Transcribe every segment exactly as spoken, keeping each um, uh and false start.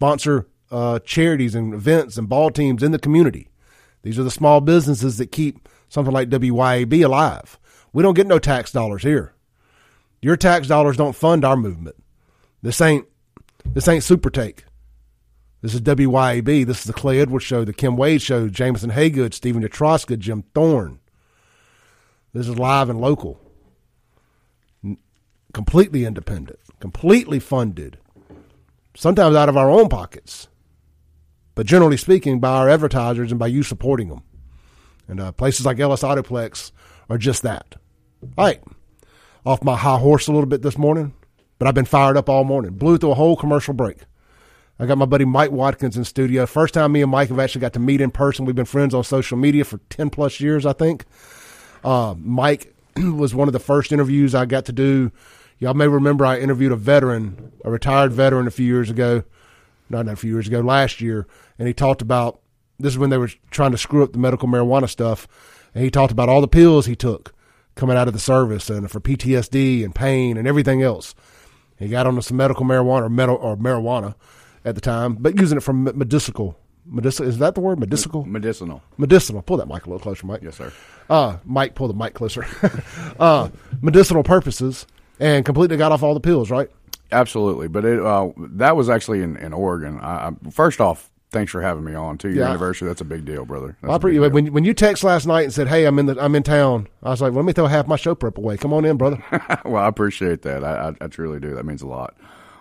sponsor uh, charities and events and ball teams in the community. These are the small businesses that keep something like W Y A B alive. We don't get no tax dollars here. Your tax dollars don't fund our movement. This ain't this ain't Super Take. This is W Y A B. This is the Clay Edwards Show, the Kim Wade Show, Jameson Haygood, Steven Yetroska, Jim Thorne. This is live and local. N- completely independent. Completely funded. Sometimes out of our own pockets. But generally speaking, by our advertisers and by you supporting them. And uh, places like L S Autoplex are just that. All right. Off my high horse a little bit this morning, but I've been fired up all morning. Blew through a whole commercial break. I got my buddy Mike Watkins in studio. First time me and Mike have actually got to meet in person. We've been friends on social media for ten plus years, I think. Uh, Mike was one of the first interviews I got to do. Y'all may remember I interviewed a veteran, a retired veteran a few years ago, not a few years ago, last year. And he talked about, this is when they were trying to screw up the medical marijuana stuff. And he talked about all the pills he took coming out of the service and for P T S D and pain and everything else. He got onto some medical marijuana or, metal, or marijuana. At the time, but using it for medicinal, medicinal is that the word? Medicinal, medicinal, medicinal. Pull that mic a little closer, Mike. Yes, sir. Uh, Mike, pull the mic closer. uh, medicinal purposes, and completely got off all the pills, right? Absolutely, but it uh, that was actually in, in Oregon. I, I, first off, thanks for having me on. Two year yeah. anniversary, that's a big deal, brother. That's I pre- big deal. When when you text last night and said, "Hey, I'm in the I'm in town," I was like, well, "Let me throw half my show prep away. Come on in, brother." Well, I appreciate that. I, I, I truly do. That means a lot.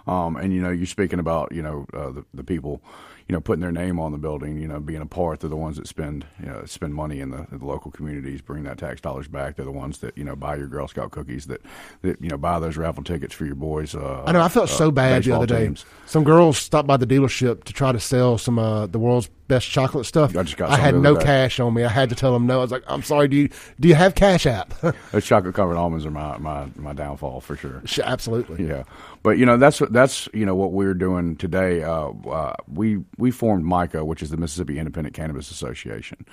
Um, and, you know, you're speaking about, you know, uh, the, the people, you know, putting their name on the building, you know, being a part. They're the ones that spend, you know, spend money in the, in the local communities, bring that tax dollars back. They're the ones that, you know, buy your Girl Scout cookies, that, that you know, buy those raffle tickets for your boys. Uh, I know. I felt uh, so bad the other day. Teams. Some girls stopped by the dealership to try to sell some uh, the world's best chocolate stuff. I, just got I had no day. cash on me. I had to tell them no. I was like, I'm sorry, do you do you have Cash App? Those chocolate-covered almonds are my, my, my downfall for sure. Absolutely. Yeah. But, you know, that's, that's you know, what we're doing today. Uh, uh, we we formed MICA, which is the Mississippi Independent Cannabis Association,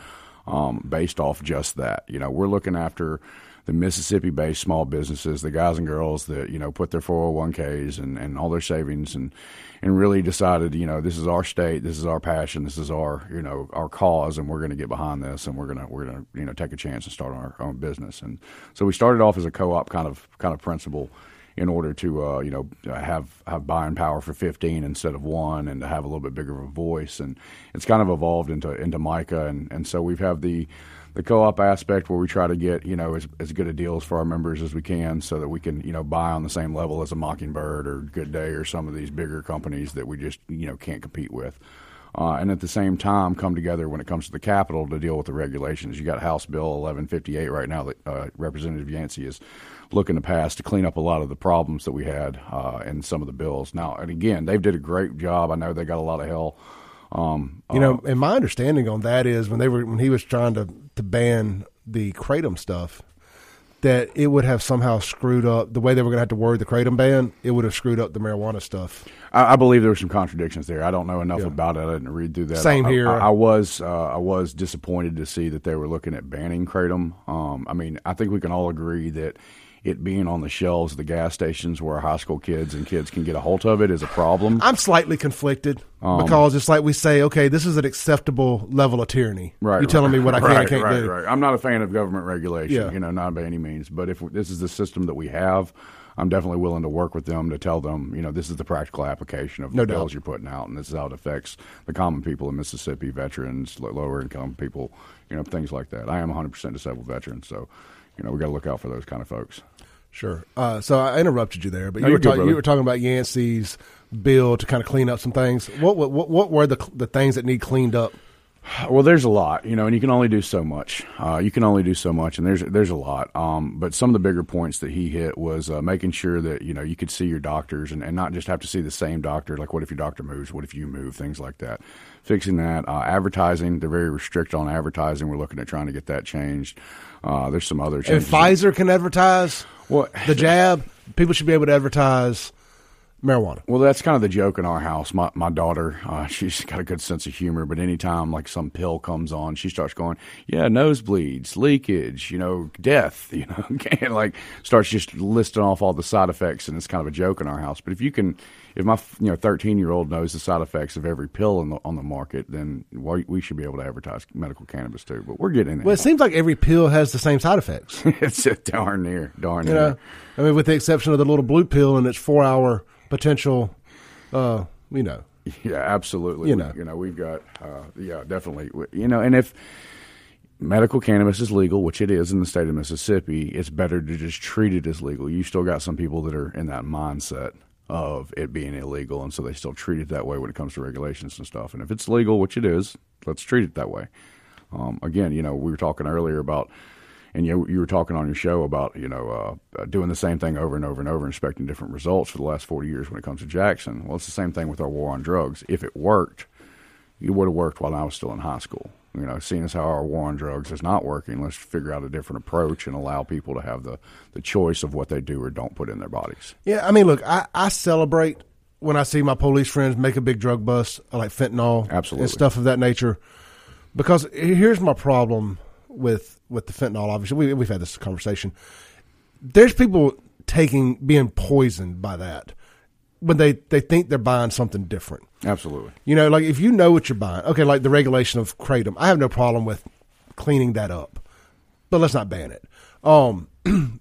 um, based off just that. You know, we're looking after the Mississippi-based small businesses, the guys and girls that, you know, put their four oh one k's and, and all their savings and, and really decided, you know, this is our state, this is our passion, this is our, you know, our cause, and we're going to get behind this, and we're going to, we're going to, you know, take a chance and start our own business. And so we started off as a co-op kind of, kind of principle in order to, uh, you know, have, have buying power for fifteen instead of one and to have a little bit bigger of a voice. And it's kind of evolved into, into MICA. And, and so we've have the, the co-op aspect where we try to get, you know, as, as good a deals for our members as we can so that we can, you know, buy on the same level as a Mockingbird or Good Day or some of these bigger companies that we just, you know, can't compete with. Uh, and at the same time, come together when it comes to the capital to deal with the regulations. You got House Bill eleven fifty-eight right now that uh, Representative Yancey is looking to pass to clean up a lot of the problems that we had uh, in some of the bills. Now, and again, they did a great job. I know they got a lot of hell. Um, you know, uh, and my understanding on that is when they were when he was trying to, to ban the Kratom stuff, that it would have somehow screwed up the way they were going to have to word the Kratom ban. It would have screwed up the marijuana stuff. I, I believe there were some contradictions there. I don't know enough yeah. about it. I didn't read through that. Same I, here. I, I was uh, I was disappointed to see that they were looking at banning Kratom. Um, I mean, I think we can all agree that it being on the shelves of the gas stations where high school kids and kids can get a hold of it is a problem. I'm slightly conflicted um, because it's like we say, okay, this is an acceptable level of tyranny. Right, You're telling right, me what I can right, and can't right, do. Right. I'm not a fan of government regulation, yeah. you know, not by any means. But if this is the system that we have, I'm definitely willing to work with them to tell them, you know, this is the practical application of no the doubt. bills you're putting out, and this is how it affects the common people in Mississippi, veterans, lower-income people, you know, things like that. I am one hundred percent disabled veteran, so, you know, we got to look out for those kind of folks. Sure. Uh, so I interrupted you there, but no, you, were good, ta- you were talking about Yancey's bill to kind of clean up some things. What what what were the the things that need cleaned up? Well, there's a lot, you know, and you can only do so much. Uh, you can only do so much, and there's there's a lot. Um, but some of the bigger points that he hit was uh, making sure that, you know, you could see your doctors and, and not just have to see the same doctor. Like, what if your doctor moves? What if you move? Things like that. Fixing that. Uh, advertising, they're very restrict on advertising. We're looking at trying to get that changed. Uh, there's some other changes. And Pfizer can advertise well, the jab. People should be able to advertise marijuana. Well, that's kind of the joke in our house. My my daughter, uh, she's got a good sense of humor, but anytime like some pill comes on, she starts going, yeah, nosebleeds, leakage, you know, death, you know, and like starts just listing off all the side effects, and it's kind of a joke in our house. But if you can, if my you know thirteen-year-old knows the side effects of every pill on the, on the market, then we, we should be able to advertise medical cannabis too. But we're getting in there. Well, it seems like every pill has the same side effects. It's a darn near, darn you near. Know, I mean, with the exception of the little blue pill and its four-hour potential, uh, you know. Yeah, absolutely. You know, we, you know we've got, uh, yeah, definitely. You know, and if medical cannabis is legal, which it is in the state of Mississippi, it's better to just treat it as legal. You still got some people that are in that mindset of it being illegal, and so they still treat it that way when it comes to regulations and stuff. And if it's legal, which it is, let's treat it that way. Um, again, you know, we were talking earlier about, and you you were talking on your show about, you know, uh, doing the same thing over and over and over, expecting different results for the last forty years when it comes to Jackson. Well, it's the same thing with our war on drugs. If it worked, it would have worked while I was still in high school. You know, seeing as how our war on drugs is not working, let's figure out a different approach and allow people to have the, the choice of what they do or don't put in their bodies. Yeah, I mean, look, I, I celebrate when I see my police friends make a big drug bust, like fentanyl. Absolutely. And stuff of that nature. Because here's my problem with with the fentanyl, obviously. We, we've had this conversation. There's people taking being poisoned by that when they, they think they're buying something different. Absolutely. You know, like if you know what you're buying, okay, like the regulation of Kratom, I have no problem with cleaning that up, but let's not ban it. Um,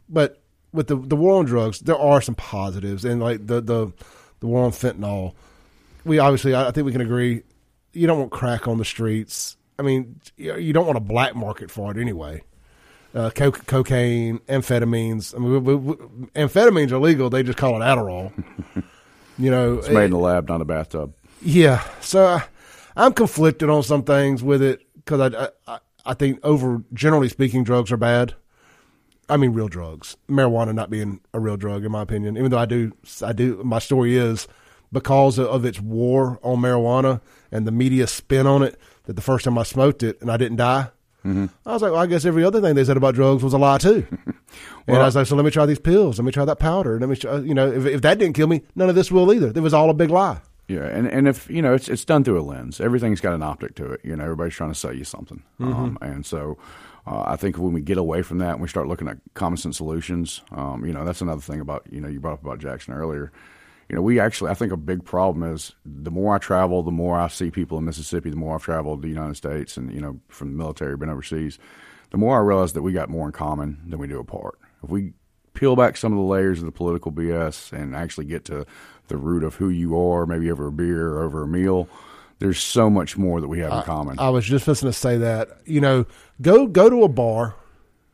but with the the war on drugs, there are some positives, and like the, the, the war on fentanyl, we obviously, I, I think we can agree, you don't want crack on the streets. I mean, you don't want a black market for it anyway. Uh, co- cocaine, amphetamines. I mean, we, we, amphetamines are legal. They just call it Adderall. You know, it's made it, in the lab, not a bathtub. Yeah, so I, I'm conflicted on some things with it because I, I I think over generally speaking, drugs are bad. I mean, real drugs. Marijuana not being a real drug, in my opinion. Even though I do, I do. My story is because of, of its war on marijuana and the media spin on it. That the first time I smoked it and I didn't die, mm-hmm. I was like, well, I guess every other thing they said about drugs was a lie too. Well, and I was like, so let me try these pills. Let me try that powder. Let me, try, you know, if, if that didn't kill me, none of this will either. It was all a big lie. Yeah, and, and if, you know, it's it's done through a lens. Everything's got an optic to it. You know, everybody's trying to sell you something. Mm-hmm. Um, and so uh, I think when we get away from that and we start looking at common sense solutions, um, you know, that's another thing about, you know, you brought up about Jackson earlier. You know, we actually, I think a big problem is the more I travel, the more I see people in Mississippi, the more I've traveled the United States and, you know, from the military, been overseas, the more I realize that we got more in common than we do apart. If we peel back some of the layers of the political B S and actually get to the root of who you are, maybe over a beer or over a meal, there's so much more that we have in I, common. I was just listening to say that, you know, go go to a bar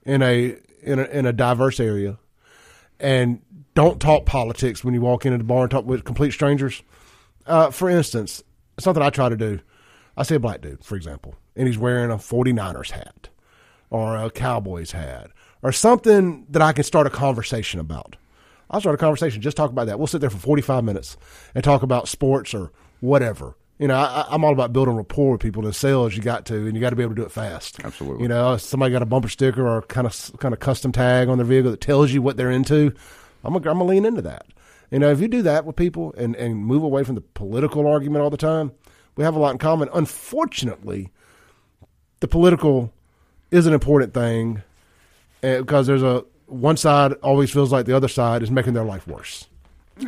in a in a, in a diverse area and don't talk politics when you walk into the bar and talk with complete strangers. Uh, for instance, it's something I try to do. I see a black dude, for example, and he's wearing a forty-niners hat or a Cowboys hat or something that I can start a conversation about. I'll start a conversation, just talk about that. We'll sit there for forty-five minutes and talk about sports or whatever. You know, I, I'm all about building rapport with people to sell as you got to, and you got to be able to do it fast. Absolutely. You know, somebody got a bumper sticker or kind of kind of custom tag on their vehicle that tells you what they're into. I'm going to lean into that. You know, if you do that with people and, and move away from the political argument all the time, we have a lot in common. Unfortunately, the political is an important thing because there's a one side always feels like the other side is making their life worse.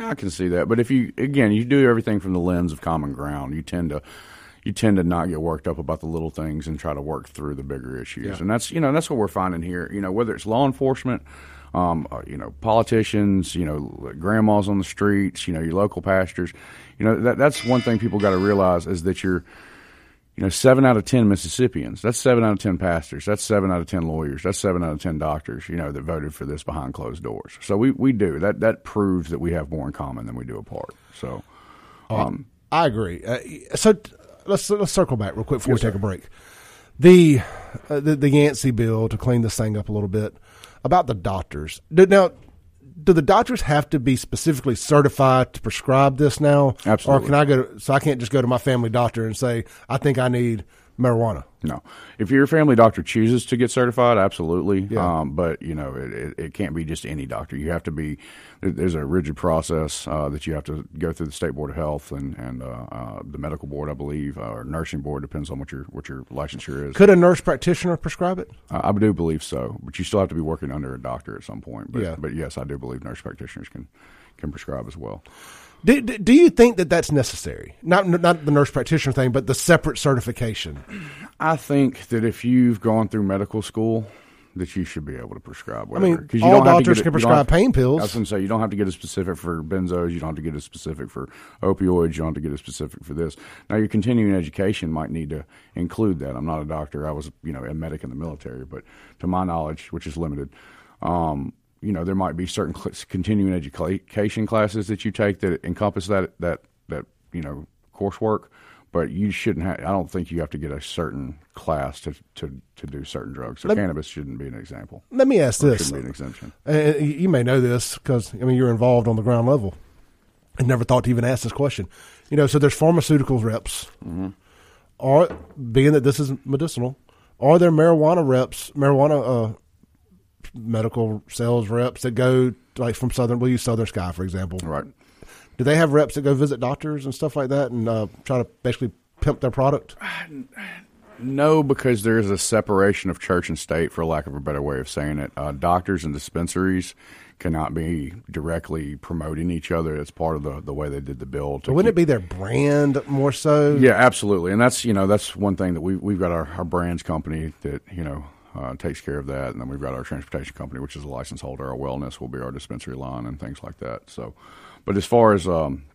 I can see that. But if you, again, you do everything from the lens of common ground, you tend to you tend to not get worked up about the little things and try to work through the bigger issues. Yeah. And that's, you know, that's what we're finding here. You know, whether it's law enforcement, Um, you know, politicians, you know, grandmas on the streets, you know, your local pastors, you know, that that's one thing people got to realize is that you're, you know, seven out of ten Mississippians, that's seven out of ten pastors, that's seven out of ten lawyers, that's seven out of ten doctors, you know, that voted for this behind closed doors. So we, we do that. That proves that we have more in common than we do apart. So um, I, I agree. Uh, so let's let's circle back real quick before yes, we take sir. a break. The, uh, the the Yancey bill to clean this thing up a little bit. About the doctors. Now, do the doctors have to be specifically certified to prescribe this now? Absolutely. Or can I go to, so I can't just go to my family doctor and say, I think I need marijuana. No. If your family doctor chooses to get certified, absolutely. Yeah. Um, but, you know, it, it, it can't be just any doctor. You have to be – there's a rigid process uh, that you have to go through the State Board of Health and, and uh, uh, the medical board, I believe, uh, or nursing board, depends on what your what your licensure is. Could a nurse practitioner prescribe it? Uh, I do believe so, but you still have to be working under a doctor at some point. But, yeah. but yes, I do believe nurse practitioners can, can prescribe as well. Do, do you think that that's necessary? Not not the nurse practitioner thing, but the separate certification. I think that if you've gone through medical school, that you should be able to prescribe whatever. I mean, you all don't doctors have to can a, prescribe pain pills. I was going to say, you don't have to get a specific for benzos. You don't have to get a specific for opioids. You don't have to get a specific for this. Now, your continuing education might need to include that. I'm not a doctor. I was, you know, a medic in the military. But to my knowledge, which is limited, um, you know, there might be certain cl- continuing education classes that you take that encompass that, that, that you know, coursework. But you shouldn't have – I don't think you have to get a certain class to to, to do certain drugs. So let cannabis shouldn't be an example. Let me ask this. It shouldn't be an exemption. Uh, you may know this because, I mean, you're involved on the ground level. I never thought to even ask this question. You know, so there's pharmaceutical reps. Mm-hmm. Are, being that this is medicinal, are there marijuana reps, marijuana uh, medical sales reps that go like from Southern – we'll use Southern Sky, for example. Right. Do they have reps that go visit doctors and stuff like that and uh, try to basically pimp their product? No, because there's a separation of church and state, for lack of a better way of saying it. Uh, doctors and dispensaries cannot be directly promoting each other. It's part of the, the way they did the bill. To Wouldn't keep, it be their brand more so? Yeah, absolutely. And that's, you know, that's one thing that we, we've got our, our brands company that, you know, Uh, takes care of that, and then we've got our transportation company, which is a license holder. Our wellness will be our dispensary line and things like that. So, but as far as um,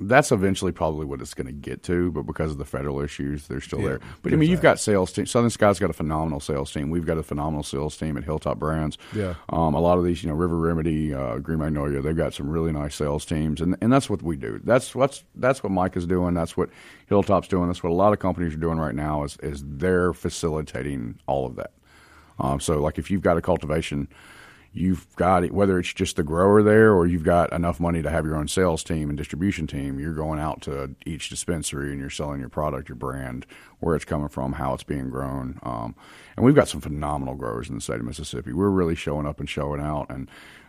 that's eventually probably what it's going to get to, but because of the federal issues, they're still yeah, there. But I mean, that. You've got sales team. Southern Sky's got a phenomenal sales team. We've got a phenomenal sales team at Hilltop Brands. Yeah, um, a lot of these, you know, River Remedy, uh, Green Magnolia, they've got some really nice sales teams, and and that's what we do. That's what's that's what Mike is doing. That's what Hilltop's doing. That's what a lot of companies are doing right now. Is is they're facilitating all of that. Um, so like if you've got a cultivation. You've got it, whether it's just the grower there or you've got enough money to have your own sales team and distribution team, you're going out to each dispensary and you're selling your product, your brand, where it's coming from, how it's being grown. Um, and we've got some phenomenal growers in the state of Mississippi. We're really showing up and showing out. And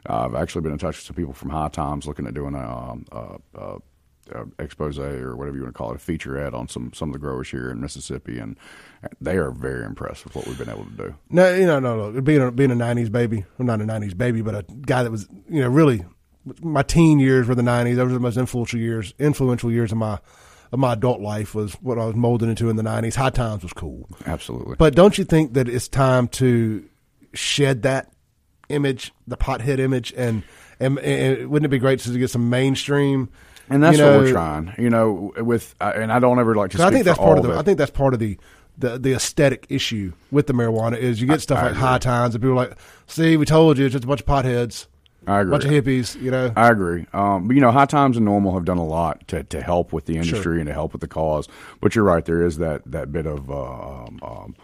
uh, I've actually been in touch with some people from High Times looking at doing a, a, a, a expose or whatever you want to call it, a featurette on some, some of the growers here in Mississippi. And they are very impressed with what we've been able to do. No, you know, no, no. Being a, being a nineties baby, well, not a nineties baby, but a guy that was, you know, really, my teen years were the nineties. Those were the most influential years, influential years of my of my adult life was what I was molded into in the nineties. High Times was cool, absolutely. But don't you think that it's time to shed that image, the pothead image, and and, and wouldn't it be great to get some mainstream? And that's you know, what we're trying, you know. With and I don't ever like to. Speak I think that's for part of the. It. I think that's part of the. The, the aesthetic issue with the marijuana is you get stuff I, I like agree. High Times and people are like, see, we told you it's just a bunch of potheads, I agree. A bunch of hippies, you know. I agree. Um, but, you know, High Times and NORML have done a lot to, to help with the industry sure. and to help with the cause. But you're right, there is that, that bit of um, – um,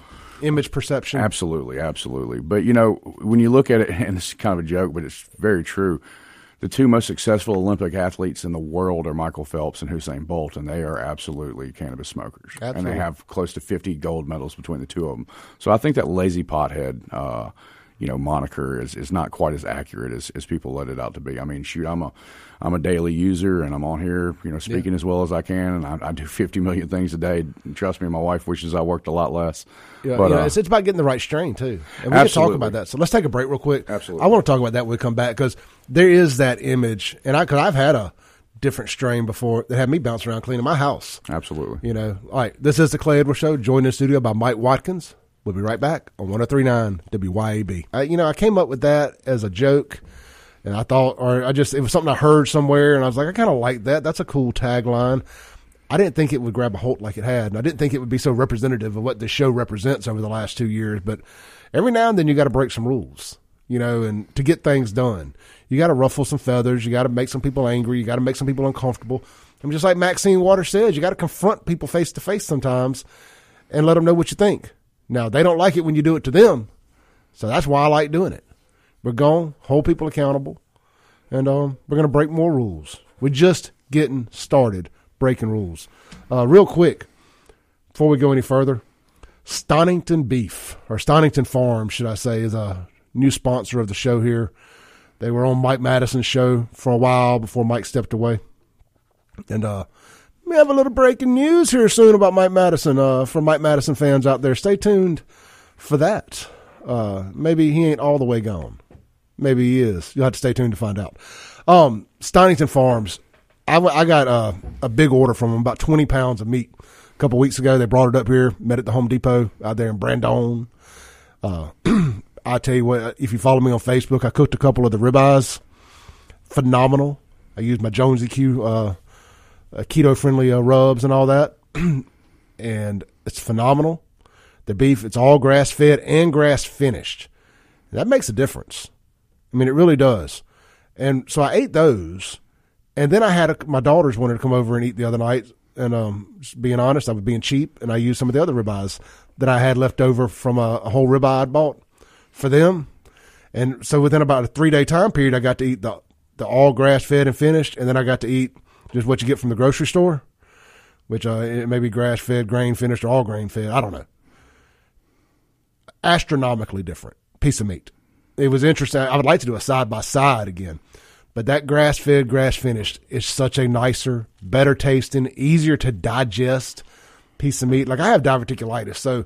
image perception. Absolutely, absolutely. But, you know, when you look at it, and this is kind of a joke, but it's very true – the two most successful Olympic athletes in the world are Michael Phelps and Usain Bolt, and they are absolutely cannabis smokers. Absolutely. And they have close to fifty gold medals between the two of them. So I think that lazy pothead uh, you know, moniker is, is not quite as accurate as, as people let it out to be. I mean, shoot, I'm a I'm a daily user, and I'm on here you know, speaking yeah. as well as I can, and I, I do fifty million things a day. And trust me, my wife wishes I worked a lot less. Yeah, but, you know, uh, it's, it's about getting the right strain, too. And we can talk about that. So let's take a break real quick. Absolutely. I want to talk about that when we come back because there is that image. And I, cause I've had a different strain before that had me bounce around cleaning my house. Absolutely. You know, all right, this is the Clay Edwards Show, joined in the studio by Mike Watkins. We'll be right back on one oh three point nine W Y A B. I, you know, I came up with that as a joke. And I thought, or I just, it was something I heard somewhere, and I was like, I kind of like that. That's a cool tagline. I didn't think it would grab a hold like it had, and I didn't think it would be so representative of what the show represents over the last two years. But every now and then you got to break some rules, you know, and to get things done. You got to ruffle some feathers. You got to make some people angry. You got to make some people uncomfortable. And just like Maxine Waters says, you got to confront people face-to-face sometimes and let them know what you think. Now, they don't like it when you do it to them, so that's why I like doing it. We're going to hold people accountable, and um, we're going to break more rules. We're just getting started breaking rules. Uh, real quick, before we go any further, Stonington Beef, or Stonington Farms, should I say, is a new sponsor of the show here. They were on Mike Madison's show for a while before Mike stepped away. And uh, we have a little breaking news here soon about Mike Madison. Uh, for Mike Madison fans out there, stay tuned for that. Uh, maybe he ain't all the way gone. Maybe he is. You'll have to stay tuned to find out. Um, Stonington Farms. I, w- I got a, a big order from them, about twenty pounds of meat a couple weeks ago. They brought it up here, met at the Home Depot out there in Brandon. Uh, I tell you what, if you follow me on Facebook, I cooked a couple of the ribeyes. Phenomenal. I used my Jonesy Q uh, keto-friendly uh, rubs and all that, and it's phenomenal. The beef, it's all grass-fed and grass-finished. That makes a difference. I mean, it really does. And so I ate those. And then I had a, my daughters wanted to come over and eat the other night. And um, just being honest, I was being cheap, and I used some of the other ribeyes that I had left over from a, a whole ribeye I'd bought for them. And so within about a three-day time period, I got to eat the, the all grass-fed and finished, and then I got to eat just what you get from the grocery store, which uh, it may be grass-fed, grain-finished, or all grain-fed. I don't know. Astronomically different piece of meat. It was interesting. I would like to do a side-by-side again. But that grass-fed, grass-finished is such a nicer, better-tasting, easier-to-digest piece of meat. Like, I have diverticulitis, so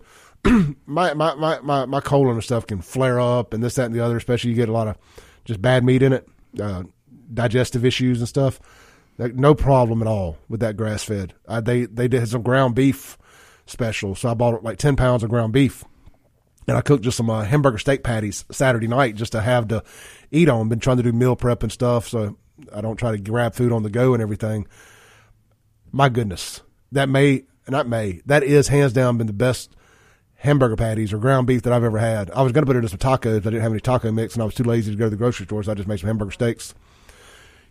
my, my, my, my, my colon and stuff can flare up and this, that, and the other, especially you get a lot of just bad meat in it, uh, digestive issues and stuff. Like, no problem at all with that grass-fed. Uh, they, they did some ground beef special, so I bought like ten pounds of ground beef. And I cooked just some uh, hamburger steak patties Saturday night just to have to eat on. Been trying to do meal prep and stuff, so I don't try to grab food on the go and everything. My goodness, that may, not may, that is hands down been the best hamburger patties or ground beef that I've ever had. I was going to put it in some tacos, but I didn't have any taco mix, and I was too lazy to go to the grocery store, so I just made some hamburger steaks.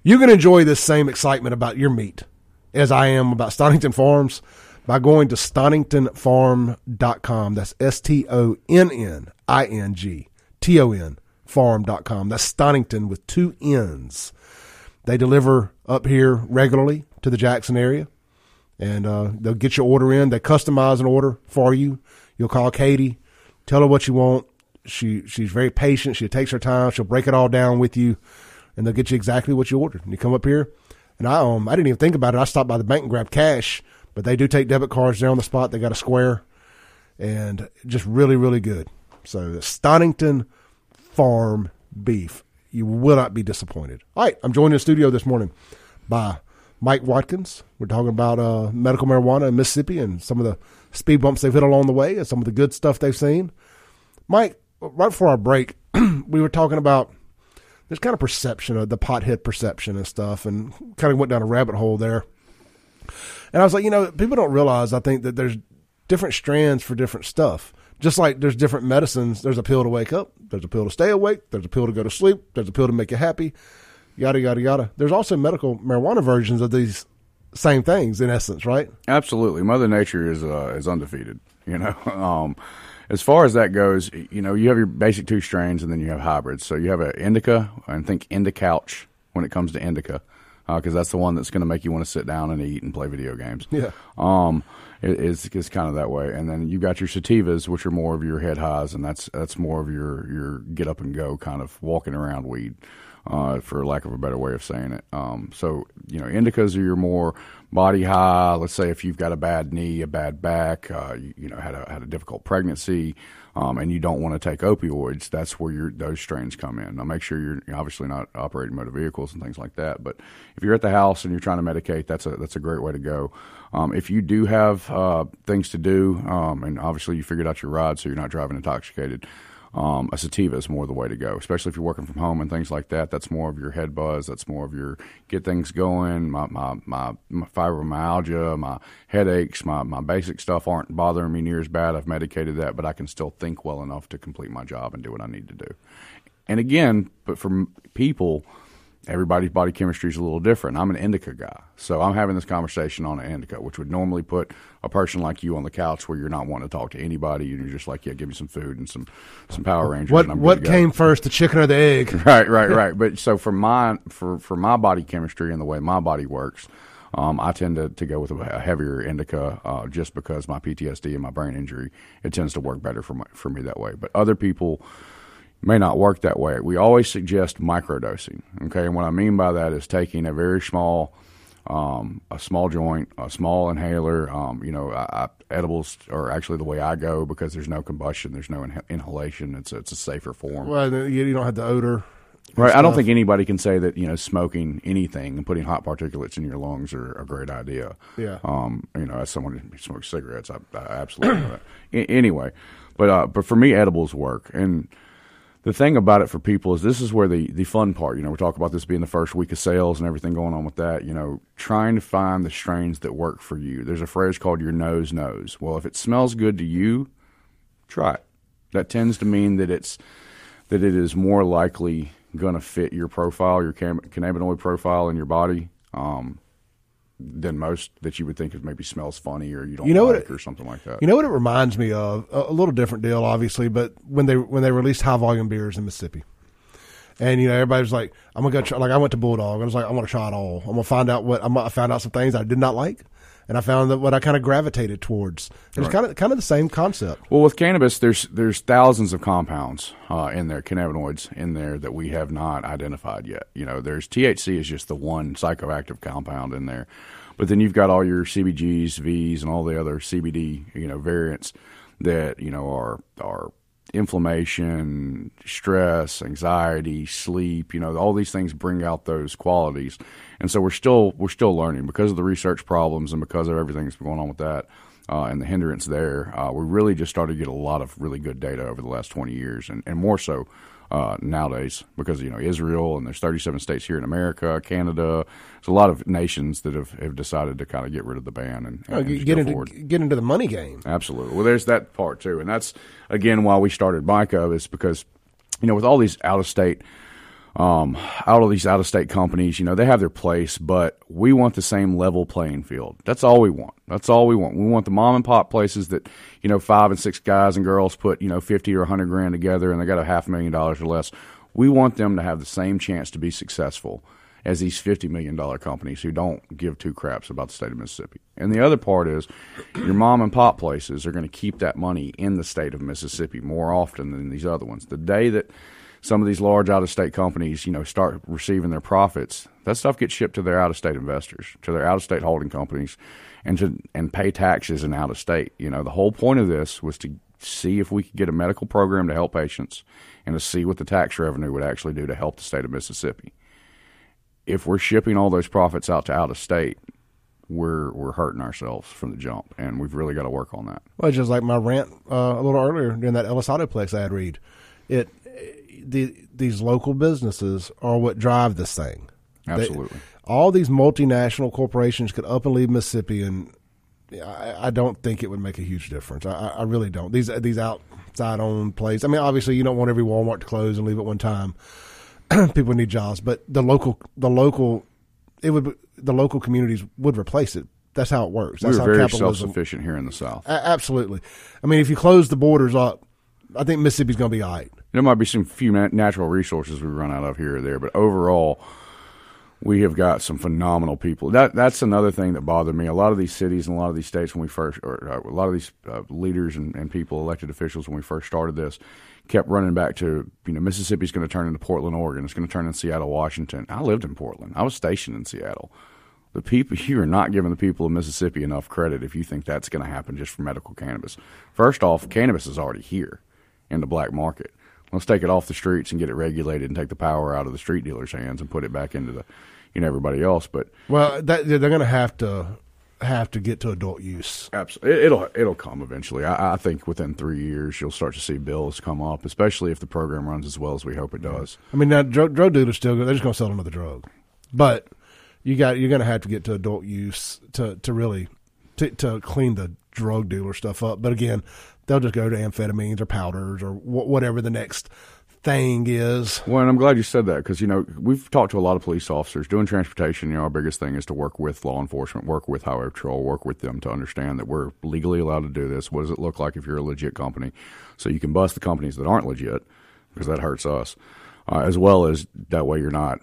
You can enjoy this same excitement about your meat as I am about Stonington Farms by going to stonington farm dot com. That's S T O N N I N G T O N farm dot com. That's Stonington with two N's. They deliver up here regularly to the Jackson area, and uh, they'll get your order in. They customize an order for you. You'll call Katie, tell her what you want. She She's very patient. She takes her time. She'll break it all down with you, and they'll get you exactly what you ordered. And you come up here, and I um I didn't even think about it. I stopped by the bank and grabbed cash. But they do take debit cards. They're on the spot. They got a square. And just really, really good. So Stonington Farm Beef. You will not be disappointed. All right. I'm joined in the studio this morning by Mike Watkins. We're talking about uh, medical marijuana in Mississippi and some of the speed bumps they've hit along the way and some of the good stuff they've seen. Mike, right before our break, we were talking about this kind of perception, of the pothead perception and stuff, and kind of went down a rabbit hole there. And I was like, you know, people don't realize, I think, that there's different strands for different stuff. Just like there's different medicines. There's a pill to wake up. There's a pill to stay awake. There's a pill to go to sleep. There's a pill to make you happy, yada, yada, yada. There's also medical marijuana versions of these same things, in essence, right? Absolutely. Mother Nature is uh, is undefeated, you know. Um, as far as that goes, you know, you have your basic two strains, and then you have hybrids. So you have an indica, and think Indicouch when it comes to indica. Because uh, that's the one that's going to make you want to sit down and eat and play video games. Yeah, um, it, it's it's kind of that way. And then you've got your sativas, which are more of your head highs, and that's that's more of your, your get up and go kind of walking around weed, uh, for lack of a better way of saying it. Um, so you know, indicas are your more body high. Let's say if you've got a bad knee, a bad back, uh, you, you know, had a had a difficult pregnancy. Um, and you don't want to take opioids, that's where your those strains come in. Now, make sure you're obviously not operating motor vehicles and things like that. But if you're at the house and you're trying to medicate, that's a that's a great way to go. Um, if you do have uh, things to do, um, and obviously you figured out your ride so you're not driving intoxicated, um, a sativa is more the way to go, especially if you're working from home and things like that. That's more of your head buzz. That's more of your get things going, my my, my, my fibromyalgia, my headaches, my, my basic stuff aren't bothering me near as bad. I've medicated that, but I can still think well enough to complete my job and do what I need to do. And again, but for people, everybody's body chemistry is a little different. I'm an indica guy, so I'm having this conversation on an indica, which would normally put a person like you on the couch where you're not wanting to talk to anybody. You're just like, yeah, give me some food and some, some Power Rangers. What, and I'm what came first, the chicken or the egg? Right, right, right. But so for my, for, for my body chemistry and the way my body works, Um, I tend to, to go with a heavier indica uh, just because my P T S D and my brain injury, it tends to work better for my, for me that way. But other people may not work that way. We always suggest microdosing, okay? And what I mean by that is taking a very small um, a small joint, a small inhaler. Um, you know, I, I, edibles are actually the way I go because there's no combustion, there's no in- inhalation. It's it's a safer form. Well, you don't have the odor. Right. Stuff. I don't think anybody can say that, you know, smoking anything and putting hot particulates in your lungs are a great idea. Yeah. Um, you know, as someone who smokes cigarettes, I, I absolutely know that. Anyway, but uh, but for me, edibles work. And the thing about it for people is this is where the, the fun part, you know, we talk about this being the first week of sales and everything going on with that, you know, trying to find the strains that work for you. There's a phrase called your nose knows. Well, if it smells good to you, try it. That tends to mean that it's that it is more likely going to fit your profile, your cam- cannabinoid profile in your body um, than most that you would think of maybe smells funny or you don't you know like it, or something like that. You know what it reminds me of? A, a little different deal, obviously, but when they when they released high-volume beers in Mississippi. And, you know, everybody was like, I'm going to go try, like I went to Bulldog. I was like, I want to try it all. I'm going to find out what, I'm, I found out some things I did not like. And I found that what I kind of gravitated towards. It's right. kind of kind of the same concept. Well, with cannabis, there's there's thousands of compounds uh, in there, cannabinoids in there that we have not identified yet. You know, there's T H C is just the one psychoactive compound in there, but then you've got all your C B Gs, Vs, and all the other C B D you know variants that you know are are inflammation, stress, anxiety, sleep. You know, all these things bring out those qualities. And so we're still we're still learning because of the research problems and because of everything that's going on with that uh, and the hindrance there. Uh, we really just started to get a lot of really good data over the last twenty years and, and more so uh, nowadays because, you know, Israel and there's thirty-seven states here in America, Canada. There's a lot of nations that have, have decided to kind of get rid of the ban and, and oh, get, get, into, get into the money game. Absolutely. Well, there's that part too. And that's, again, why we started MICA is because, you know, with all these out-of-state Um, out of these out-of-state companies, you know, they have their place, but we want the same level playing field. That's all we want. That's all we want. We want the mom and pop places that, you know, five and six guys and girls put, you know, fifty or a hundred grand together and they got a half million dollars or less. We want them to have the same chance to be successful as these fifty million dollars companies who don't give two craps about the state of Mississippi. And the other part is your mom and pop places are going to keep that money in the state of Mississippi more often than these other ones. The day that some of these large out-of-state companies, you know, start receiving their profits, that stuff gets shipped to their out-of-state investors, to their out-of-state holding companies, and to and pay taxes in out-of-state. You know, the whole point of this was to see if we could get a medical program to help patients and to see what the tax revenue would actually do to help the state of Mississippi. If we're shipping all those profits out to out-of-state, we're we're hurting ourselves from the jump, and we've really got to work on that. Well, it's just like my rant uh, a little earlier during that L S Autoplex ad read. It... The, these local businesses are what drive this thing. Absolutely. They, all these multinational corporations could up and leave Mississippi, and I, I don't think it would make a huge difference. I, I really don't. These these outside-owned places. I mean, obviously, you don't want every Walmart to close and leave at one time. People need jobs, but the local the local it would the local communities would replace it. That's how it works. That's we were how very self-sufficient here in the South. A- absolutely. I mean, if you close the borders up, I think Mississippi's going to be all right. There might be some few natural resources we run out of here or there, but overall, we have got some phenomenal people. That that's another thing that bothered me. A lot of these cities and a lot of these states when we first, or a lot of these uh, leaders and, and people, elected officials, when we first started this, kept running back to, you know, Mississippi's going to turn into Portland, Oregon. It's going to turn into Seattle, Washington. I lived in Portland. I was stationed in Seattle. The people, you are not giving the people of Mississippi enough credit if you think that's going to happen just for medical cannabis. First off, cannabis is already here in the black market. Let's take it off the streets and get it regulated and take the power out of the street dealers' hands and put it back into the, you know, everybody else. But well, that, they're going to have to have to get to adult use. Absolutely, it'll it'll come eventually. I, I think within three years you'll start to see bills come up, especially if the program runs as well as we hope it does. I mean, now drug, drug dealers still they're just going to sell another drug, but you got you're going to have to get to adult use to to really to, to clean the drug dealer stuff up. But again, they'll just go to amphetamines or powders or wh- whatever the next thing is. Well, and I'm glad you said that because, you know, we've talked to a lot of police officers doing transportation. You know, our biggest thing is to work with law enforcement, work with highway patrol, work with them to understand that we're legally allowed to do this. What does it look like if you're a legit company? So you can bust the companies that aren't legit because that hurts us, uh, as well as that way you're not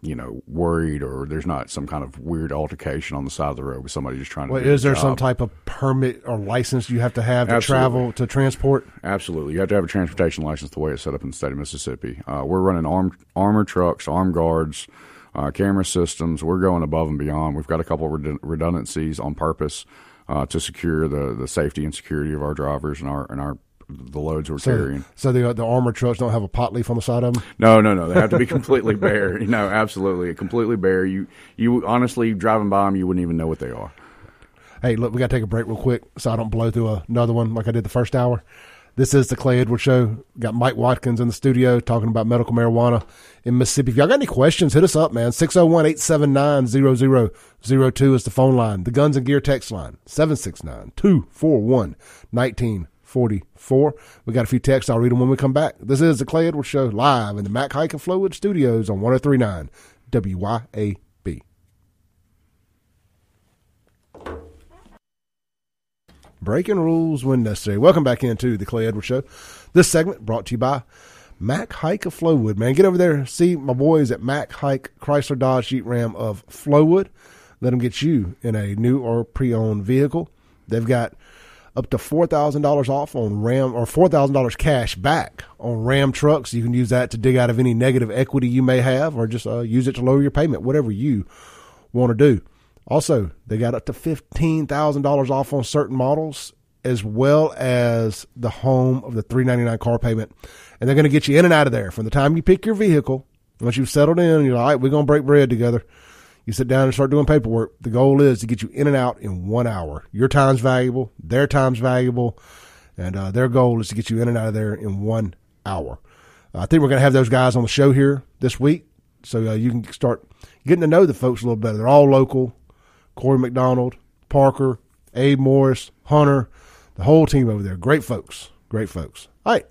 you know, worried or there's not some kind of weird altercation on the side of the road with somebody just trying to well, do is there job. Some type of permit or license you have to have to Absolutely. travel, to transport? Absolutely. You have to have a transportation license the way it's set up in the state of Mississippi. Uh, we're running armed, armored trucks, armed guards, uh, camera systems. We're going above and beyond. We've got a couple of redund- redundancies on purpose uh, to secure the, the safety and security of our drivers and our and our the loads we're so, carrying. So the the armored trucks don't have a pot leaf on the side of them? No, no, no. They have to be completely bare. You know, absolutely. Completely bare. You, you honestly, driving by them, you wouldn't even know what they are. Hey, look, we got to take a break real quick so I don't blow through another one like I did the first hour. This is the Clay Edwards Show. Got Mike Watkins in the studio talking about medical marijuana in Mississippi. If y'all got any questions, hit us up, man. six oh one, eight seven nine, zero zero zero two is the phone line. The Guns and Gear text line, seven six nine, two four one, one nine four four. We got a few texts. I'll read them when we come back. This is the Clay Edwards Show live in the Mac Haik and Flowood studios on one oh three point nine W Y A B. Breaking rules when necessary. Welcome back into the Clay Edwards Show. This segment brought to you by Mac Haik of Flowood. Man, get over there. See my boys at Mac Haik Chrysler Dodge Jeep Ram of Flowood. Let them get you in a new or pre-owned vehicle. They've got up to four thousand dollars off on Ram, or four thousand dollars cash back on Ram trucks. You can use that to dig out of any negative equity you may have, or just uh, use it to lower your payment, whatever you want to do. Also, they got up to fifteen thousand dollars off on certain models, as well as the home of the three ninety-nine car payment. And they're going to get you in and out of there from the time you pick your vehicle. Once you've settled in, you're like, all right, we're going to break bread together. You sit down and start doing paperwork. The goal is to get you in and out in one hour. Your time's valuable. Their time's valuable. And uh, their goal is to get you in and out of there in one hour. Uh, I think we're going to have those guys on the show here this week. So uh, you can start getting to know the folks a little better. They're all local. Corey McDonald, Parker, Abe Morris, Hunter, the whole team over there. Great folks. Great folks. All right.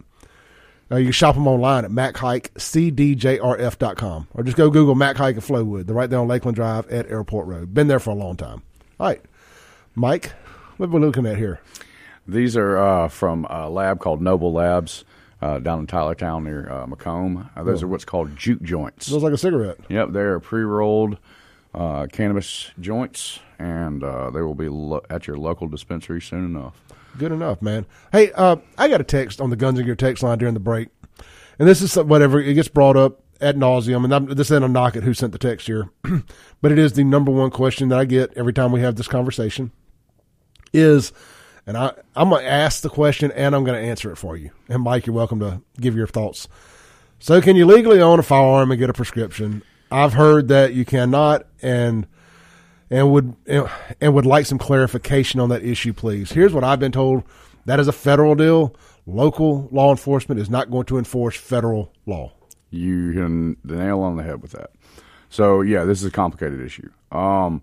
Uh, you can shop them online at Mac Haik, C D J R F dot com, or just go Google Mac Haik and Flowood. They're right there on Lakeland Drive at Airport Road. Been there for a long time. All right, Mike, what are we looking at here? These are uh, from a lab called Noble Labs uh, down in Tylertown near uh, Macomb. Uh, those oh. are what's called juke joints. Smells like a cigarette. Yep, they are pre-rolled uh, cannabis joints, and uh, they will be lo- at your local dispensary soon enough. Good enough, man. Hey, uh, I got a text on the Guns and Gear text line during the break, and this is whatever. It gets brought up ad nauseum, and I'm, this ain't a knock at who sent the text here, but it is the number one question that I get every time we have this conversation is, and I, I'm going to ask the question, and I'm going to answer it for you. And, Mike, you're welcome to give your thoughts. So can you legally own a firearm and get a prescription? I've heard that you cannot, and... And would and would like some clarification on that issue, please. Here's what I've been told. That is a federal deal. Local law enforcement is not going to enforce federal law. You hit the nail on the head with that. So, yeah, this is a complicated issue. Um,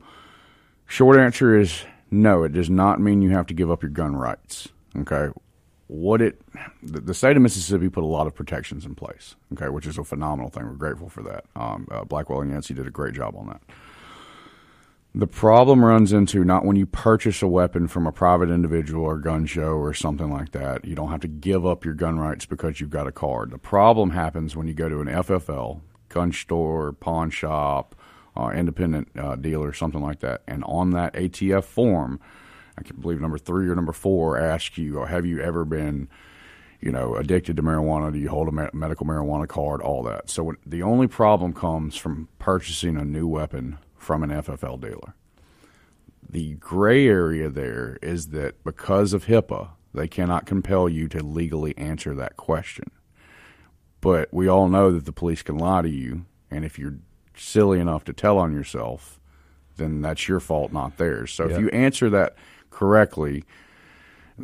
short answer is no, it does not mean you have to give up your gun rights, okay? What it the state of Mississippi put a lot of protections in place, okay, which is a phenomenal thing. We're grateful for that. Um, uh, Blackwell and Yancey did a great job on that. The problem runs into not when you purchase a weapon from a private individual or gun show or something like that. You don't have to give up your gun rights because you've got a card. The problem happens when you go to an F F L, gun store, pawn shop, uh, independent uh, dealer, something like that. And on that A T F form, I can't believe number three or number four asks you, have you ever been, you know, addicted to marijuana? Do you hold a ma- medical marijuana card? All that. So when, the only problem comes from purchasing a new weapon from an F F L dealer. The gray area there is that because of HIPAA, they cannot compel you to legally answer that question. But we all know that the police can lie to you, and if you're silly enough to tell on yourself, then that's your fault, not theirs. So yep. If you answer that correctly,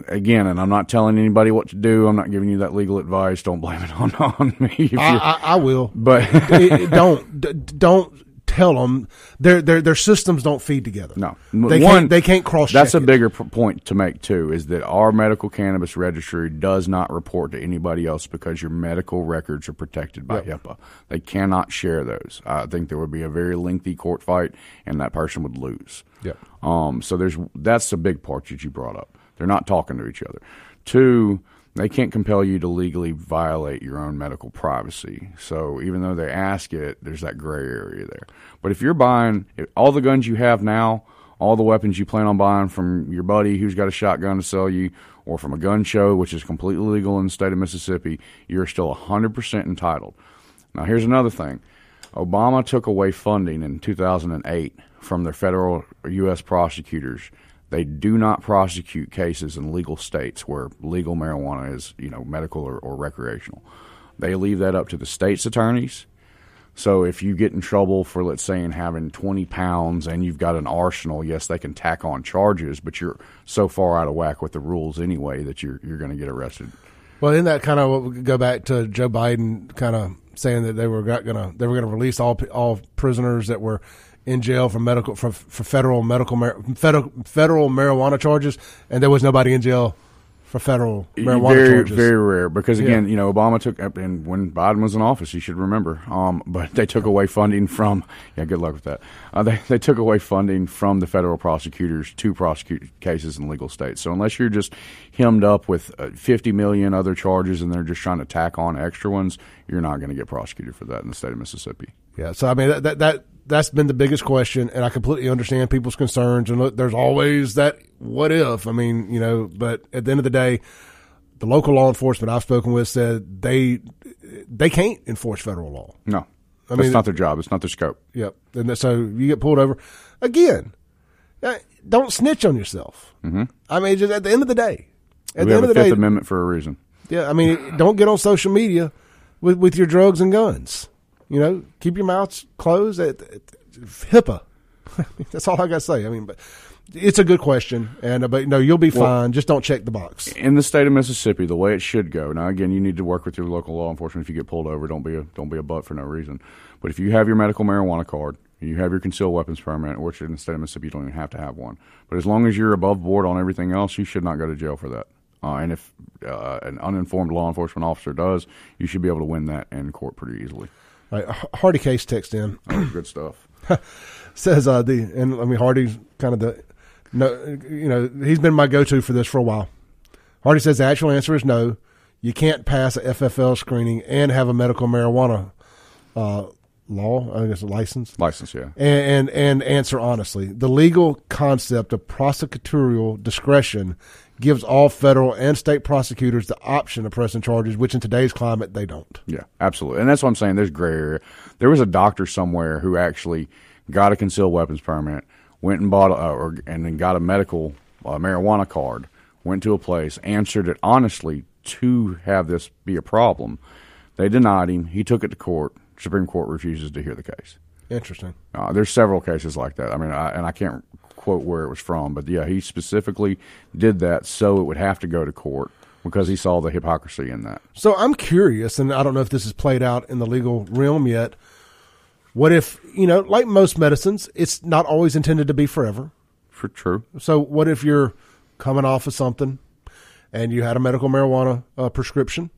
again, and I'm not telling anybody what to do. I'm not giving you that legal advice. Don't blame it on, on me. I, I, I will. But it, it don't, d- don't, tell them their their their systems don't feed together. No, they one can't, they can't cross. That's a bigger p- point to make too. Is that our medical cannabis registry does not report to anybody else because your medical records are protected by yep. HIPAA. They cannot share those. I think there would be a very lengthy court fight, and that person would lose. Yeah. Um. So there's that's the big part that you brought up. They're not talking to each other. Two, They can't compel you to legally violate your own medical privacy. So even though they ask it, there's that gray area there. But if you're buying all the guns you have now, all the weapons you plan on buying from your buddy who's got a shotgun to sell you, or from a gun show, which is completely legal in the state of Mississippi, you're still one hundred percent entitled. Now, here's another thing. Obama took away funding in two thousand eight from their federal U S prosecutors. They do not prosecute cases in legal states where legal marijuana is, you know, medical or, or recreational. They leave that up to the state's attorneys. So if you get in trouble for, let's say, in having twenty pounds and you've got an arsenal, yes, they can tack on charges, but you're so far out of whack with the rules anyway that you're you're going to get arrested. Well, in that kind of we go back to Joe Biden kind of saying that they were going to they were going to release all all prisoners that were in jail for medical for, for federal medical federal federal marijuana charges, and there was nobody in jail for federal marijuana very, charges. Very rare, because again, yeah. you know, Obama took up, and when Biden was in office, you should remember. Um, but they took away funding from yeah. Good luck with that. Uh, they they took away funding from the federal prosecutors to prosecute cases in legal states. So unless you're just hemmed up with uh, fifty million other charges, and they're just trying to tack on extra ones, you're not going to get prosecuted for that in the state of Mississippi. Yeah. So I mean that that, that that's been the biggest question, and I completely understand people's concerns. And look, there's always that. What if? I mean, you know, but at the end of the day, the local law enforcement I've spoken with said they they can't enforce federal law. No, I mean, it's not their job. It's not their scope. Yep. And so you get pulled over again. Don't snitch on yourself. Mm-hmm. I mean, just at the end of the day, at we the have end a of the Fifth day, Amendment for a reason. Yeah, I mean, don't get on social media with with your drugs and guns. You know, keep your mouths closed. At, at, HIPAA. That's all I got to say. I mean, but. It's a good question, and uh, but no, you'll be fine. Well, just don't check the box. In the state of Mississippi, the way it should go. Now, again, you need to work with your local law enforcement. If you get pulled over, don't be a, don't be a butt for no reason. But if you have your medical marijuana card, you have your concealed weapons permit, which in the state of Mississippi you don't even have to have one. But as long as you're above board on everything else, you should not go to jail for that. Uh, and if uh, an uninformed law enforcement officer does, you should be able to win that in court pretty easily. All right, Hardy Case text in. Oh, good stuff. Says uh, the and I mean Hardy's kind of the. No, you know, he's been my go-to for this for a while. Hardy says the actual answer is no. You can't pass a F F L screening and have a medical marijuana uh, law, I guess a license. License, yeah. And, and and answer honestly. The legal concept of prosecutorial discretion gives all federal and state prosecutors the option of pressing charges, which in today's climate they don't. Yeah, absolutely. And that's what I'm saying. There's gray area. There was a doctor somewhere who actually got a concealed weapons permit, went and bought, a, or and then got a medical uh, marijuana card. Went to a place, answered it honestly to have this be a problem. They denied him. He took it to court. Supreme Court refuses to hear the case. Interesting. Uh, there's several cases like that. I mean, I, and I can't quote where it was from, but yeah, he specifically did that so it would have to go to court because he saw the hypocrisy in that. So I'm curious, and I don't know if this has played out in the legal realm yet. What if, you know, like most medicines, it's not always intended to be forever. For true. So what if you're coming off of something and you had a medical marijuana uh, prescription,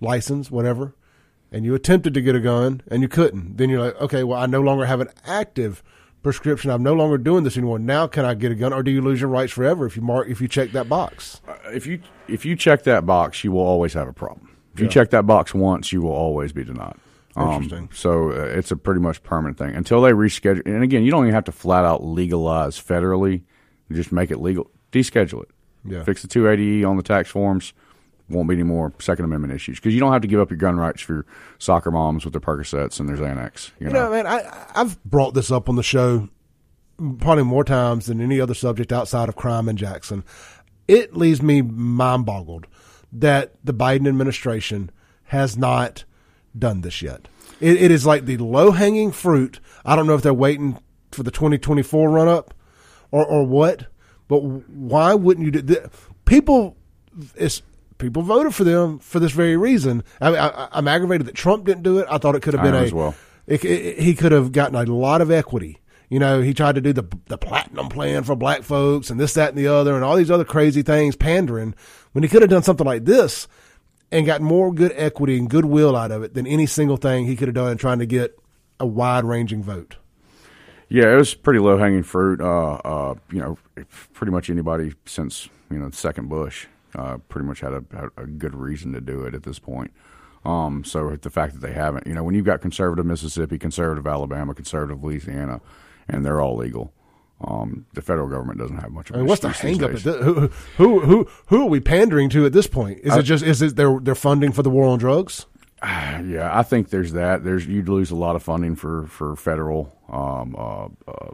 license, whatever, and you attempted to get a gun and you couldn't. Then you're like, okay, well, I no longer have an active prescription. I'm no longer doing this anymore. Now can I get a gun? Or do you lose your rights forever if you mark if you check that box? Uh, if you if you check that box, you will always have a problem. If yeah. you check that box once, you will always be denied. Interesting. Um, so uh, it's a pretty much permanent thing until they reschedule. And again, you don't even have to flat out legalize federally. You just make it legal. Deschedule it. Yeah. Fix the two eighty E on the tax forms. Won't be any more Second Amendment issues because you don't have to give up your gun rights for your soccer moms with their Percocets and their Xanax. You know, you know man, I, I've brought this up on the show probably more times than any other subject outside of crime in Jackson. It leaves me mind-boggled that the Biden administration has not done this yet. It, it is like the low-hanging fruit. I don't know if they're waiting for the twenty twenty-four run-up or, or what, but why wouldn't you do this? People, it's, people voted for them for this very reason. I mean, I, I'm aggravated that Trump didn't do it. I thought it could have been I am a as well. It, it, he could have gotten a lot of equity. You know, he tried to do the the platinum plan for black folks and this, that, and the other and all these other crazy things, pandering, when he could have done something like this and got more good equity and goodwill out of it than any single thing he could have done trying to get a wide-ranging vote. Yeah, it was pretty low-hanging fruit. Uh, uh, you know, pretty much anybody since, you know, the second Bush uh, pretty much had a, a good reason to do it at this point. Um, so the fact that they haven't, you know, when you've got conservative Mississippi, conservative Alabama, conservative Louisiana, and they're all legal, um, the federal government doesn't have much of an I mean, what's the hang up? Who, who, who, who are we pandering to at this point? Is I, it just, is it their, their funding for the war on drugs? Yeah, I think there's that. There's, you'd lose a lot of funding for, for federal, um, uh, uh,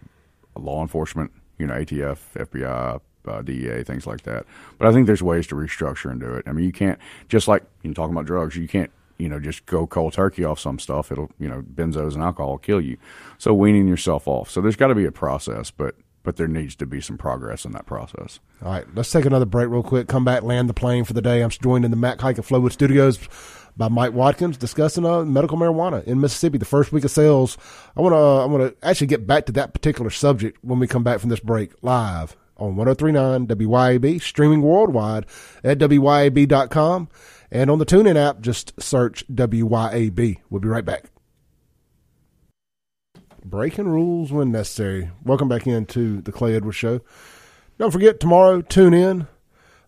law enforcement, you know, A T F, F B I, Uh, D E A, things like that. But I think there's ways to restructure and do it. I mean, you can't just like you know, talking about drugs, you can't you know just go cold turkey off some stuff. It'll you know benzos and alcohol will kill you. So weaning yourself off. So there's got to be a process, but but there needs to be some progress in that process. All right, let's take another break real quick. Come back, land the plane for the day. I'm joined in the Mac Haik at Flowood Studios by Mike Watkins discussing uh, medical marijuana in Mississippi. The first week of sales. I want to uh, I want to actually get back to that particular subject when we come back from this break live on one oh three nine W Y A B, streaming worldwide at W Y A B dot com. And on the TuneIn app, just search W Y A B. We'll be right back. Breaking rules when necessary. Welcome back into the Clay Edwards Show. Don't forget, tomorrow, tune in.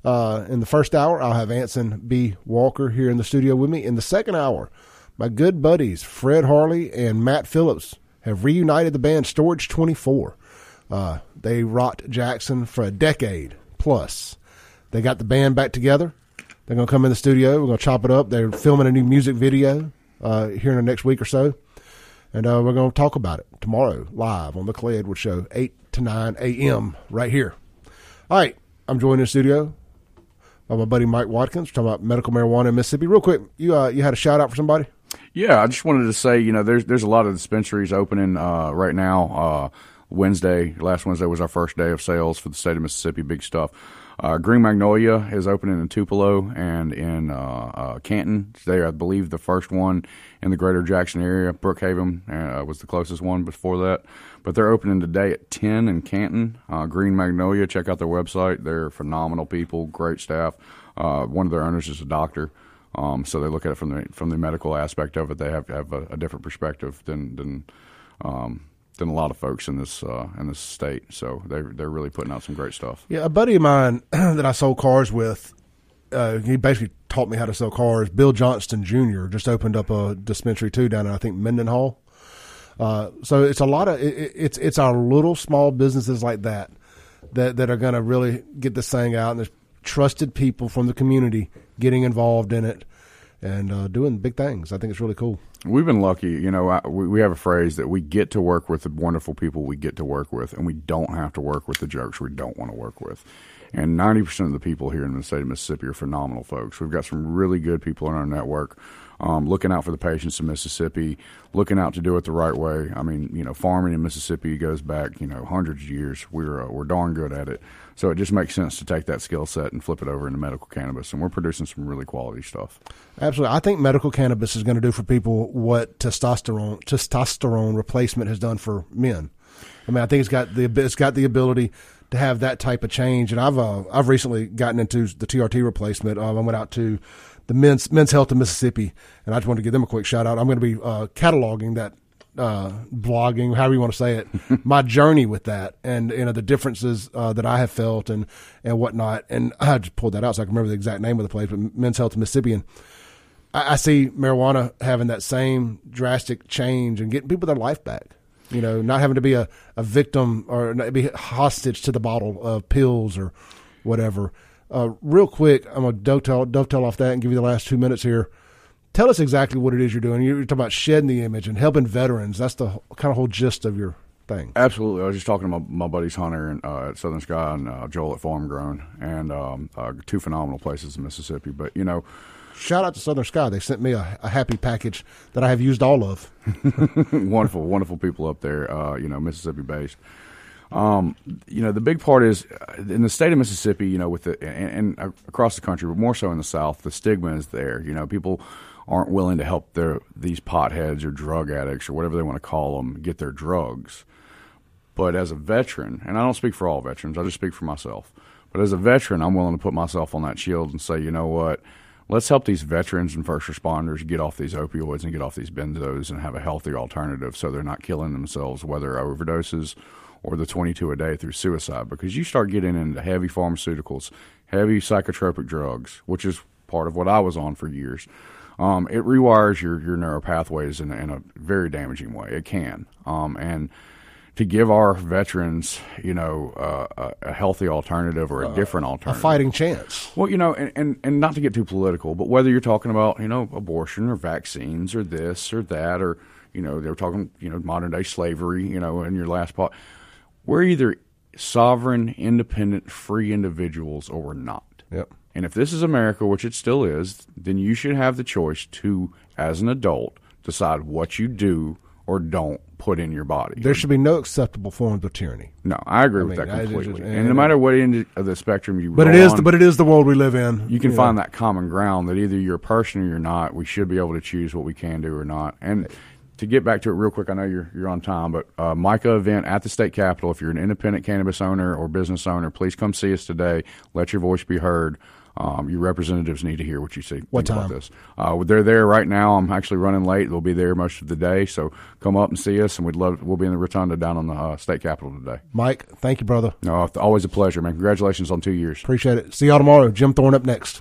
Uh, in the first hour, I'll have Anson B. Walker here in the studio with me. In the second hour, my good buddies Fred Harley and Matt Phillips have reunited the band Storage twenty-four. Uh, they rocked Jackson for a decade plus. They got the band back together. They're going to come in the studio. We're going to chop it up. They're filming a new music video uh, here in the next week or so. And uh, we're going to talk about it tomorrow live on the Clay Edwards Show, eight to nine a.m. right here. All right. I'm joined in the studio by my buddy Mike Watkins. We're talking about medical marijuana in Mississippi. Real quick, you uh, you had a shout out for somebody? Yeah, I just wanted to say, you know, there's, there's a lot of dispensaries opening uh, right now. Uh Wednesday, last Wednesday was our first day of sales for the state of Mississippi, big stuff. Uh, Green Magnolia is opening in Tupelo and in uh, uh, Canton. They, I believe, the first one in the greater Jackson area. Brookhaven uh, was the closest one before that. But they're opening today at ten in Canton. Uh, Green Magnolia, check out their website. They're phenomenal people, great staff. Uh, one of their owners is a doctor. Um, so they look at it from the from the medical aspect of it. They have, have a, a different perspective than... than um, than a lot of folks in this uh, in this state, so they're they're really putting out some great stuff. Yeah, a buddy of mine that I sold cars with, uh, he basically taught me how to sell cars. Bill Johnston Junior just opened up a dispensary too down in I think Mendenhall. Uh, so it's a lot of it, it's it's our little small businesses like that that that are going to really get this thing out, and there's trusted people from the community getting involved in it and uh, doing big things. I think it's really cool. We've been lucky. You know, I, we, we have a phrase that we get to work with the wonderful people we get to work with, and we don't have to work with the jerks we don't want to work with. And ninety percent of the people here in the state of Mississippi are phenomenal folks. We've got some really good people in our network um, looking out for the patients in Mississippi, looking out to do it the right way. I mean, you know, farming in Mississippi goes back, you know, hundreds of years. We're, uh, we're darn good at it. So it just makes sense to take that skill set and flip it over into medical cannabis, and we're producing some really quality stuff. Absolutely. I think medical cannabis is going to do for people what testosterone testosterone replacement has done for men. I mean, I think it's got the it's got the ability to have that type of change. And I've uh, I've recently gotten into the T R T replacement. Um, I went out to the Men's Men's Health of Mississippi, and I just want to give them a quick shout out. I'm going to be uh, cataloging that, uh, blogging, however you want to say it, my journey with that, and you know the differences uh, that I have felt and and whatnot. And I just pulled that out so I can remember the exact name of the place. But Men's Health of Mississippi, and I, I see marijuana having that same drastic change and getting people their life back. You know, not having to be a, a victim or be hostage to the bottle of pills or whatever. Uh, real quick, I'm going to dovetail, dovetail off that and give you the last two minutes here. Tell us exactly what it is you're doing. You're talking about shedding the image and helping veterans. That's the kind of whole gist of your thing. Absolutely. I was just talking to my, my buddies Hunter and, uh, at Southern Sky and uh, Joel at Farm Grown, and um, uh, two phenomenal places in Mississippi. But, you know, shout out to Southern Sky. They sent me a, a happy package that I have used all of. Wonderful, wonderful people up there, uh, you know, Mississippi-based. Um, you know, the big part is in the state of Mississippi, you know, with the and, and across the country, but more so in the South, the stigma is there. You know, people aren't willing to help their these potheads or drug addicts or whatever they want to call them get their drugs. But as a veteran, and I don't speak for all veterans, I just speak for myself. But as a veteran, I'm willing to put myself on that shield and say, you know what? Let's help these veterans and first responders get off these opioids and get off these benzos and have a healthy alternative so they're not killing themselves, whether overdoses or the twenty-two a day through suicide, because you start getting into heavy pharmaceuticals, heavy psychotropic drugs, which is part of what I was on for years. Um, it rewires your, your neural pathways in, in a very damaging way. It can. Um, and to give our veterans, you know, uh, a healthy alternative or a uh, different alternative. A fighting chance. Well, you know, and, and, and not to get too political, but whether you're talking about, you know, abortion or vaccines or this or that, or, you know, they were talking, you know, modern day slavery, you know, in your last part. We're either sovereign, independent, free individuals or we're not. Yep. And if this is America, which it still is, then you should have the choice to, as an adult, decide what you do or don't put in your body. There should be no acceptable forms of tyranny. No, I agree I with mean, that completely. Just, and, and no matter what end of the spectrum you but it is, on, but it is the world we live in. You can yeah. find that common ground that either you're a person or you're not. We should be able to choose what we can do or not. And to get back to it real quick, I know you're you're on time, but uh, MICA event at the state capitol. If you're an independent cannabis owner or business owner, please come see us today. Let your voice be heard. Um, your representatives need to hear what you see. What time? About this. Uh, they're there right now. I'm actually running late. They'll be there most of the day. So come up and see us, and we'd love. We'll be in the rotunda down on the uh, state capitol today. Mike, thank you, brother. No, uh, always a pleasure, man. Congratulations on two years. Appreciate it. See y'all tomorrow. Jim Thorne up next.